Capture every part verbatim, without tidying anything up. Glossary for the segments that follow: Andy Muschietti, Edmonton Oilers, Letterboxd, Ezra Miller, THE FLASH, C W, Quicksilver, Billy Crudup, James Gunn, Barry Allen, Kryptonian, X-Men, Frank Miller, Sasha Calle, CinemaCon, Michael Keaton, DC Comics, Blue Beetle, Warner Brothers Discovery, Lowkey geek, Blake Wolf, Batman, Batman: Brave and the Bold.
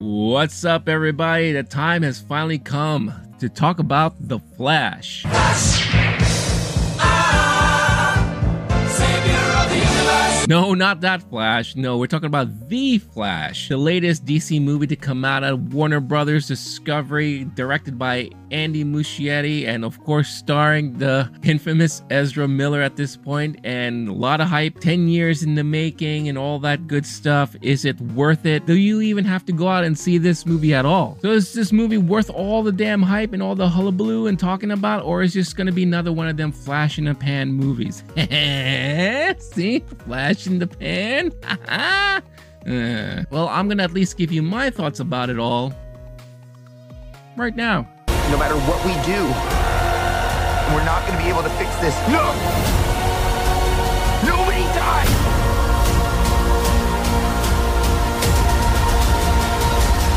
What's up, everybody? The time has finally come to talk about The Flash. Flash! Ah! Savior of the universe! No, not that Flash. No, we're talking about The Flash, the latest D C movie to come out of Warner Brothers Discovery, directed by Andy Muschietti, and of course starring the infamous Ezra Miller at this point, and a lot of hype, ten years in the making and all that good stuff. Is it worth it? Do you even have to go out and see this movie at all? So is this movie worth all the damn hype and all the hullabaloo and talking about, or is it just gonna be another one of them flash in the pan movies? See? Flash in the pan? uh. Well, I'm gonna at least give you my thoughts about it all right now. No matter what we do, we're not going to be able to fix this. No! Nobody died!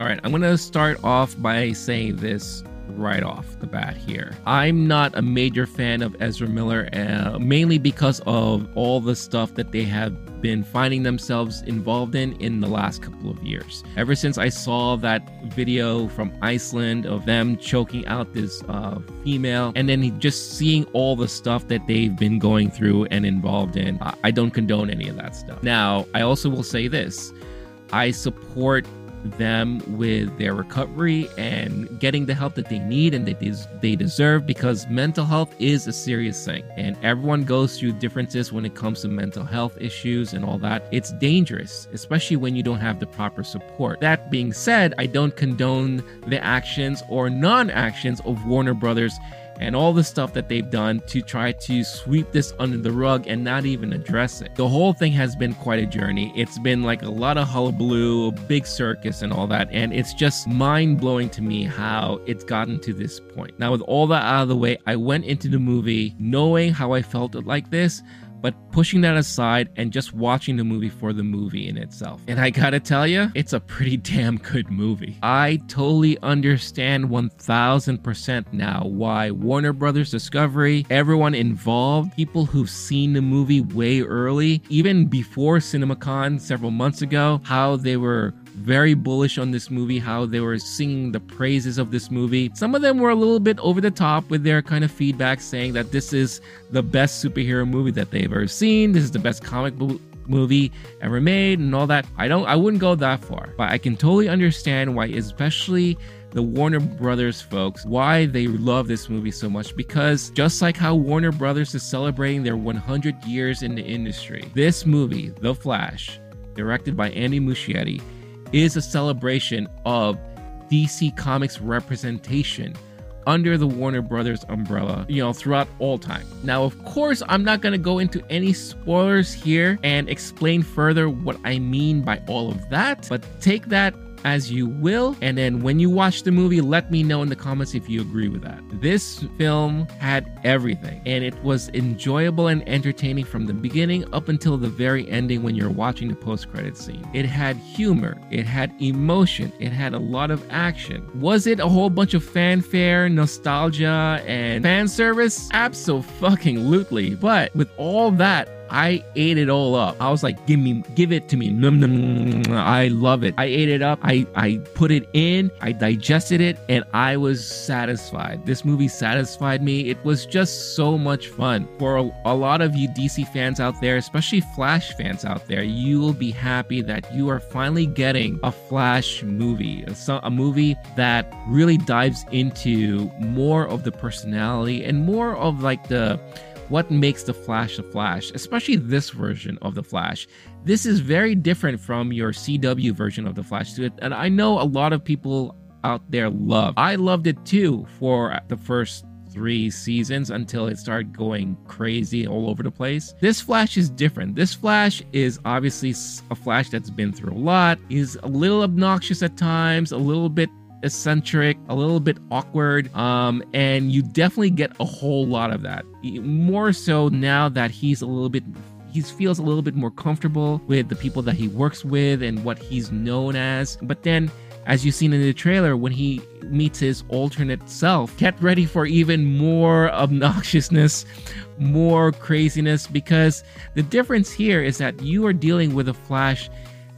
All right, I'm going to start off by saying this right off the bat here. I'm not a major fan of Ezra Miller, uh, mainly because of all the stuff that they have been finding themselves involved in in the last couple of years. Ever since I saw that video from Iceland of them choking out this uh, female, and then just seeing all the stuff that they've been going through and involved in, uh, I don't condone any of that stuff. Now, I also will say this. I support them with their recovery and getting the help that they need and that they deserve, because mental health is a serious thing and everyone goes through differences when it comes to mental health issues and all that. It's dangerous, especially when you don't have the proper support. That being said, I don't condone the actions or non-actions of Warner Brothers and all the stuff that they've done to try to sweep this under the rug and not even address it. The whole thing has been quite a journey. It's been like a lot of hullabaloo, a big circus and all that, and it's just mind-blowing to me how it's gotten to this point. Now, with all that out of the way, I went into the movie knowing how I felt like this, but pushing that aside and just watching the movie for the movie in itself. And I gotta tell you, it's a pretty damn good movie. I totally understand one thousand percent now why Warner Brothers Discovery, everyone involved, people who've seen the movie way early, even before CinemaCon several months ago, how they were very bullish on this movie, how they were singing the praises of this movie. Some of them were a little bit over the top with their kind of feedback, saying that this is the best superhero movie that they've ever seen, this is the best comic book movie ever made and all that. I don't, I wouldn't go that far, but I can totally understand why, especially the Warner Brothers folks, why they love this movie so much, because just like how Warner Brothers is celebrating their one hundred years in the industry, this movie, The Flash, directed by Andy Muschietti, is a celebration of D C Comics representation under the Warner Brothers umbrella, you know, throughout all time. Now, of course, I'm not going to go into any spoilers here and explain further what I mean by all of that, but take that as you will, and then when you watch the movie, let me know in the comments if you agree with that. This film had everything, and it was enjoyable and entertaining from the beginning up until the very ending when you're watching the post-credit scene. It had humor, it had emotion, it had a lot of action. Was it a whole bunch of fanfare, nostalgia, and fan service? Abso-fucking-lutely. But with all that, I ate it all up. I was like, give me, give it to me. Nom, nom, nom. I love it. I ate it up. I, I put it in. I digested it, and I was satisfied. This movie satisfied me. It was just so much fun. For a, a lot of you D C fans out there, especially Flash fans out there, you will be happy that you are finally getting a Flash movie, a, a movie that really dives into more of the personality and more of like the what makes the Flash the Flash, especially this version of the Flash. This is very different from your C W version of the Flash, and I know a lot of people out there love. I loved it too for the first three seasons until it started going crazy all over the place. This Flash is different. This Flash is obviously a Flash that's been through a lot, is a little obnoxious at times, a little bit eccentric, a little bit awkward, um, and you definitely get a whole lot of that. More so now that he's a little bit, he feels a little bit more comfortable with the people that he works with and what he's known as. But then, as you've seen in the trailer, when he meets his alternate self, get ready for even more obnoxiousness, more craziness, because the difference here is that you are dealing with a Flash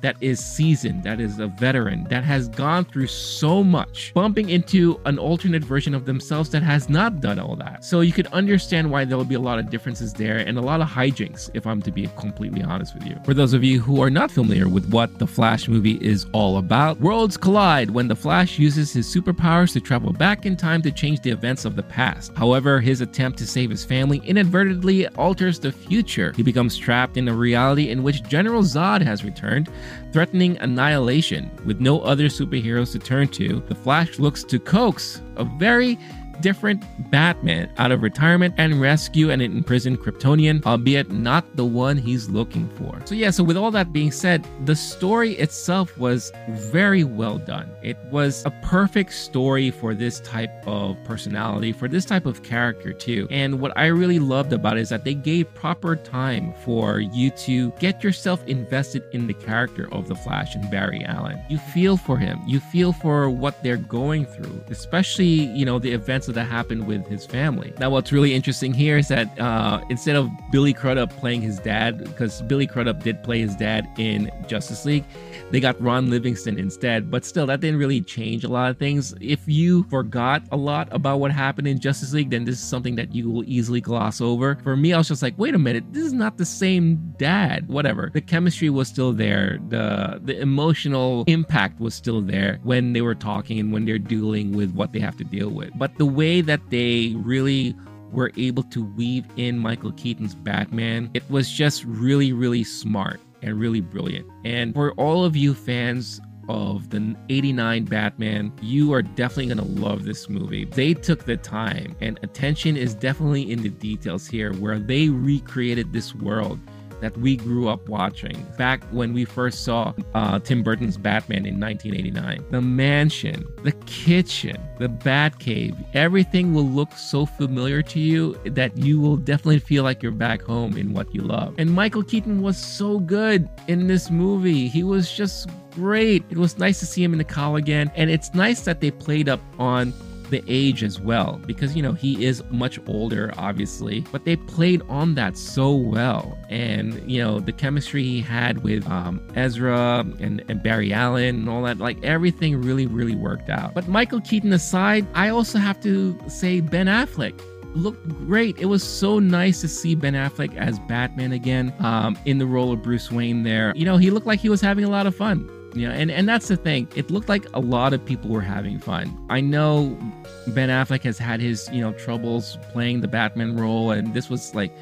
that is seasoned, that is a veteran, that has gone through so much, bumping into an alternate version of themselves that has not done all that. So you could understand why there will be a lot of differences there and a lot of hijinks, if I'm to be completely honest with you. For those of you who are not familiar with what The Flash movie is all about, worlds collide when The Flash uses his superpowers to travel back in time to change the events of the past. However, his attempt to save his family inadvertently alters the future. He becomes trapped in a reality in which General Zod has returned, threatening annihilation. With no other superheroes to turn to, the Flash looks to coax a very different Batman out of retirement and rescue an imprisoned Kryptonian, albeit not the one he's looking for. So yeah, so with all that being said, the story itself was very well done. It was a perfect story for this type of personality, for this type of character too. And what I really loved about it is that they gave proper time for you to get yourself invested in the character of the Flash and Barry Allen. You feel for him. You feel for what they're going through, especially, you know, the events that happened with his family. Now, what's really interesting here is that uh, instead of Billy Crudup playing his dad, because Billy Crudup did play his dad in Justice League, they got Ron Livingston instead. But still, that didn't really change a lot of things. If you forgot a lot about what happened in Justice League, then this is something that you will easily gloss over. For me, I was just like, wait a minute, this is not the same dad. Whatever. The chemistry was still there. The, the emotional impact was still there when they were talking and when they're dealing with what they have to deal with. But the way that they really were able to weave in Michael Keaton's Batman, it was just really, really smart and really brilliant. And for all of you fans of the eighty-nine Batman, you are definitely going to love this movie. They took the time, and attention is definitely in the details here, where they recreated this world that we grew up watching back when we first saw uh, Tim Burton's Batman in nineteen eighty-nine. The mansion, the kitchen, the Batcave, everything will look so familiar to you that you will definitely feel like you're back home in what you love. And Michael Keaton was so good in this movie. He was just great. It was nice to see him in the cowl again. And it's nice that they played up on the age as well, because, you know, he is much older, obviously, but they played on that so well. And, you know, the chemistry he had with um, Ezra and, and Barry Allen and all that, like, everything really, really worked out. But Michael Keaton aside, I also have to say Ben Affleck looked great. It was so nice to see Ben Affleck as Batman again, um, in the role of Bruce Wayne there. You know, he looked like he was having a lot of fun. You know, and, and that's the thing. It looked like a lot of people were having fun. I know Ben Affleck has had his, you know, troubles playing the Batman role, and this was like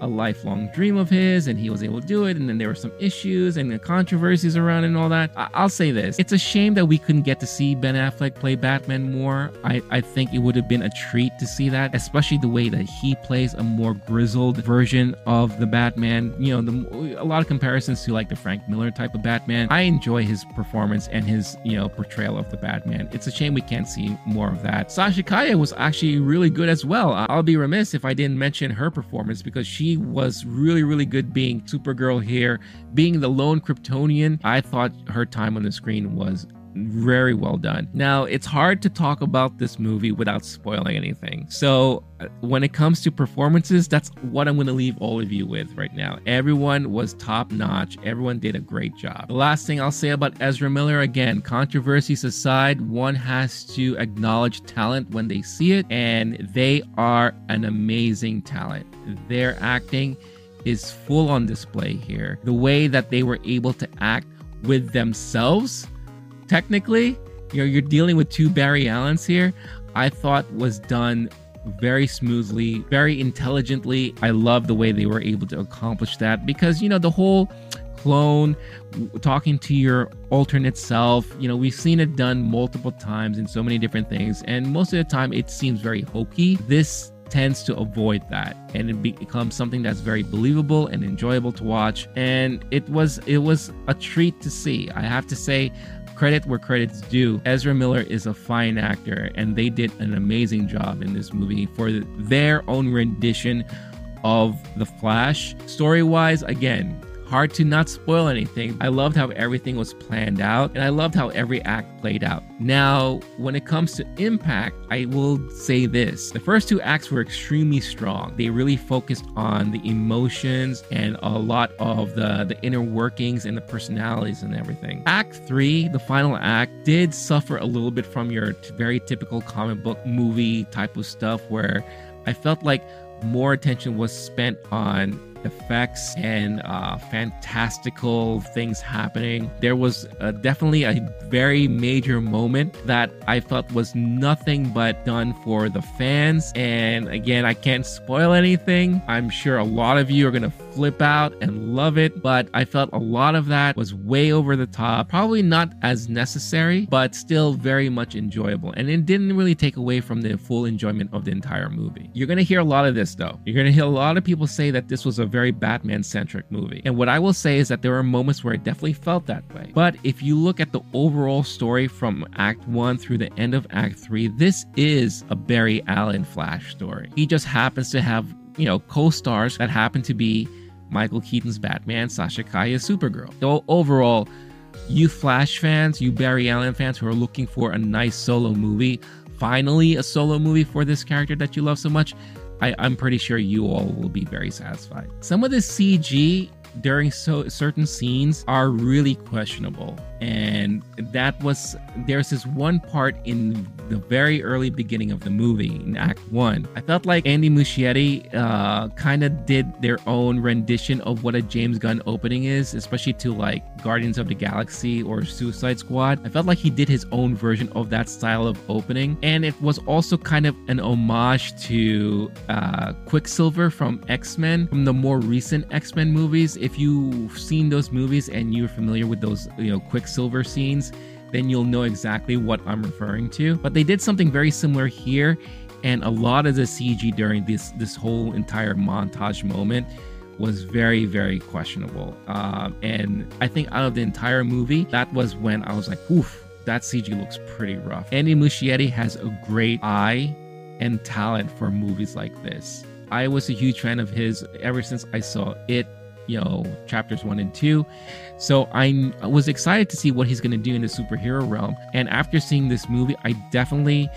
a lifelong dream of his, and he was able to do it, and then there were some issues and the controversies around and all that. I- I'll say this. It's a shame that we couldn't get to see Ben Affleck play Batman more. I, I think it would have been a treat to see that, especially the way that he plays a more grizzled version of the Batman. You know, the, a lot of comparisons to like the Frank Miller type of Batman. I enjoy his performance and his, you know, portrayal of the Batman. It's a shame we can't see more of that. Sasha Calle was actually really good as well. I'll be remiss if I didn't mention her performance, because she was really, really good being Supergirl here. Being the lone Kryptonian, I thought her time on the screen was very well done. Now, it's hard to talk about this movie without spoiling anything. So when it comes to performances, that's what I'm going to leave all of you with right now. Everyone was top notch. Everyone did a great job. The last thing I'll say about Ezra Miller, again, controversies aside, one has to acknowledge talent when they see it, and they are an amazing talent. Their acting is full on display here. The way that they were able to act with themselves, technically, you know, you're dealing with two Barry Allens here, I thought was done very smoothly, very intelligently. I love the way they were able to accomplish that, because, you know, the whole clone talking to your alternate self, you know, we've seen it done multiple times in so many different things, and most of the time it seems very hokey. This tends to avoid that, and it becomes something that's very believable and enjoyable to watch. And it was it was a treat to see. I have to say, credit where credit's due. Ezra Miller is a fine actor, and they did an amazing job in this movie for their own rendition of The Flash. Story-wise, again, Hard to not spoil anything. I loved how everything was planned out, and I loved how every act played out. Now, when it comes to impact, I will say this. The first two acts were extremely strong. They really focused on the emotions and a lot of the, the inner workings and the personalities and everything. Act three, the final act, did suffer a little bit from your t- very typical comic book movie type of stuff, where I felt like more attention was spent on effects and uh, fantastical things happening. There was uh, definitely a very major moment that I felt was nothing but done for the fans. And again, I can't spoil anything. I'm sure a lot of you are going to flip out and love it, but I felt a lot of that was way over the top. Probably not as necessary, but still very much enjoyable. And it didn't really take away from the full enjoyment of the entire movie. You're going to hear a lot of this though. You're going to hear a lot of people say that this was a very Batman-centric movie. And what I will say is that there were moments where it definitely felt that way. But if you look at the overall story from Act one through the end of Act three, this is a Barry Allen Flash story. He just happens to have, you know, co-stars that happen to be Michael Keaton's Batman, Sasha Calle's Supergirl. So overall, you Flash fans, you Barry Allen fans who are looking for a nice solo movie, finally a solo movie for this character that you love so much, I, I'm pretty sure you all will be very satisfied. Some of the C G during so, certain scenes are really questionable. And that was, there's this one part in the very early beginning of the movie, in Act one. I felt like Andy Muschietti uh, kind of did their own rendition of what a James Gunn opening is, especially to like Guardians of the Galaxy or Suicide Squad. I felt like he did his own version of that style of opening. And it was also kind of an homage to uh, Quicksilver from X-Men, from the more recent X-Men movies. If you've seen those movies and you're familiar with those, you know, Quicksilver Silver scenes, then you'll know exactly what I'm referring to. But they did something very similar here, and a lot of the C G during this this whole entire montage moment was very, very questionable. Um, and I think out of the entire movie, that was when I was like, oof, that C G looks pretty rough. Andy Muschietti has a great eye and talent for movies like this. I was a huge fan of his ever since I saw It, you know, chapters one and two. So I was excited to see what he's going to do in the superhero realm. And after seeing this movie, I definitely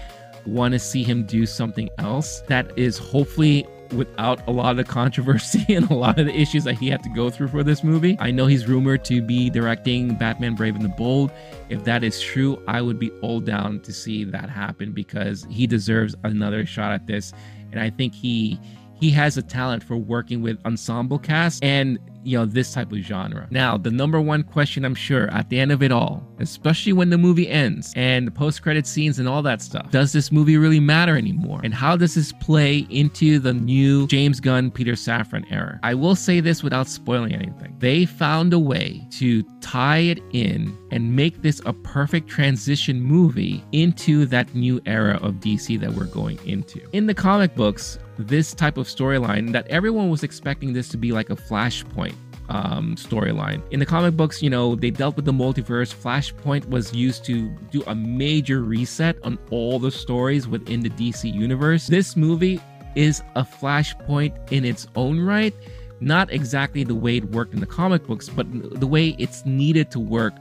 want to see him do something else that is hopefully without a lot of controversy and a lot of the issues that he had to go through for this movie. I know he's rumored to be directing Batman: Brave and the Bold. If that is true, I would be all down to see that happen, because he deserves another shot at this. And I think he... He has a talent for working with ensemble casts and, you know, this type of genre. Now, the number one question, I'm sure, at the end of it all, especially when the movie ends and the post-credit scenes and all that stuff, does this movie really matter anymore? And how does this play into the new James Gunn, Peter Safran era? I will say this without spoiling anything. They found a way to tie it in and make this a perfect transition movie into that new era of D C that we're going into. In the comic books, this type of storyline that everyone was expecting this to be like a Flashpoint um, storyline. In the comic books, you know, they dealt with the multiverse. Flashpoint was used to do a major reset on all the stories within the D C universe. This movie is a Flashpoint in its own right. Not exactly the way it worked in the comic books, but the way it's needed to work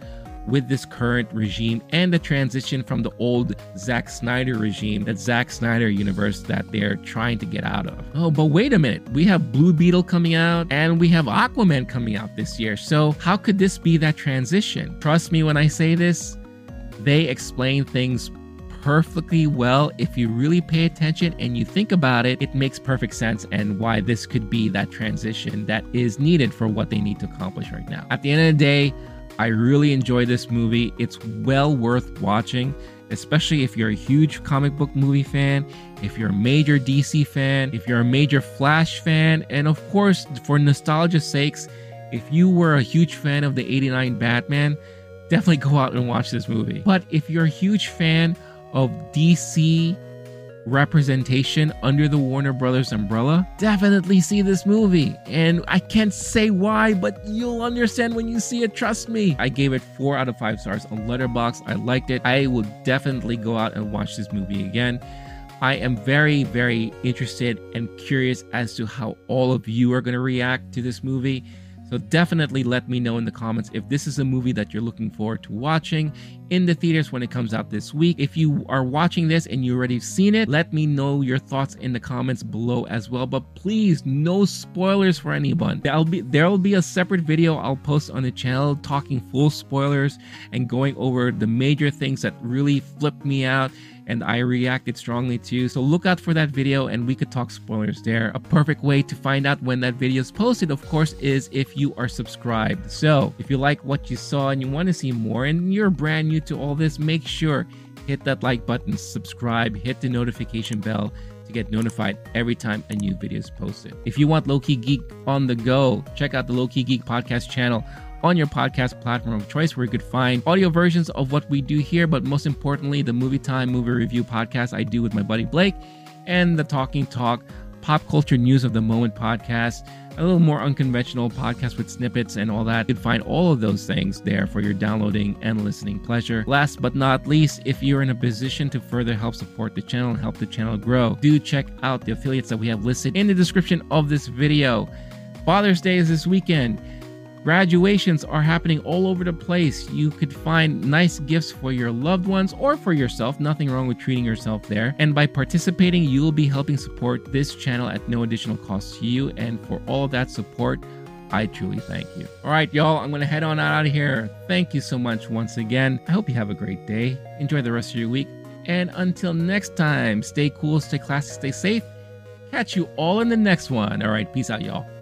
with this current regime and the transition from the old Zack Snyder regime, that Zack Snyder universe that they're trying to get out of. Oh, but wait a minute. We have Blue Beetle coming out and we have Aquaman coming out this year. So how could this be that transition? Trust me when I say this, they explain things perfectly well. If you really pay attention and you think about it, it makes perfect sense and why this could be that transition that is needed for what they need to accomplish right now. At the end of the day, I really enjoy this movie. It's well worth watching, especially if you're a huge comic book movie fan, if you're a major D C fan, if you're a major Flash fan, and of course, for nostalgia's sakes, if you were a huge fan of the eighty-nine Batman, definitely go out and watch this movie. But if you're a huge fan of D C representation under the Warner Brothers umbrella, definitely see this movie. And I can't say why, but you'll understand when you see it, trust me. I gave it four out of five stars on Letterboxd. I liked it. I will definitely go out and watch this movie again. I am very, very interested and curious as to how all of you are going to react to this movie. So definitely let me know in the comments if this is a movie that you're looking forward to watching in the theaters when it comes out this week. If you are watching this and you already seen it, let me know your thoughts in the comments below as well. But please, no spoilers for anyone. There'll be there'll be a separate video I'll post on the channel talking full spoilers and going over the major things that really flipped me out and I reacted strongly to. So look out for that video and we could talk spoilers there. A perfect way to find out when that video is posted, of course, is if you are subscribed. So if you like what you saw and you want to see more and you're brand new to all this, make sure hit that like button, subscribe, hit the notification bell to get notified every time a new video is posted. If you want Lowkey Geek on the go, check out the Lowkey Geek podcast channel on your podcast platform of choice, where you could find audio versions of what we do here, but most importantly, the Movie Time Movie Review podcast I do with my buddy Blake, and the Talking Talk Pop Culture News of the Moment podcast, a little more unconventional podcast with snippets and all that. You can find all of those things there for your downloading and listening pleasure. Last but not least, if you're in a position to further help support the channel and help the channel grow, do check out the affiliates that we have listed in the description of this video. Father's Day is this weekend. Graduations are happening all over the place. You could find nice gifts for your loved ones or for yourself. Nothing wrong with treating yourself there. And by participating, you'll be helping support this channel at no additional cost to you. And for all of that support, I truly thank you. All right, y'all, I'm going to head on out of here. Thank you so much once again. I hope you have a great day. Enjoy the rest of your week. And until next time, stay cool, stay classy, stay safe. Catch you all in the next one. All right, peace out, y'all.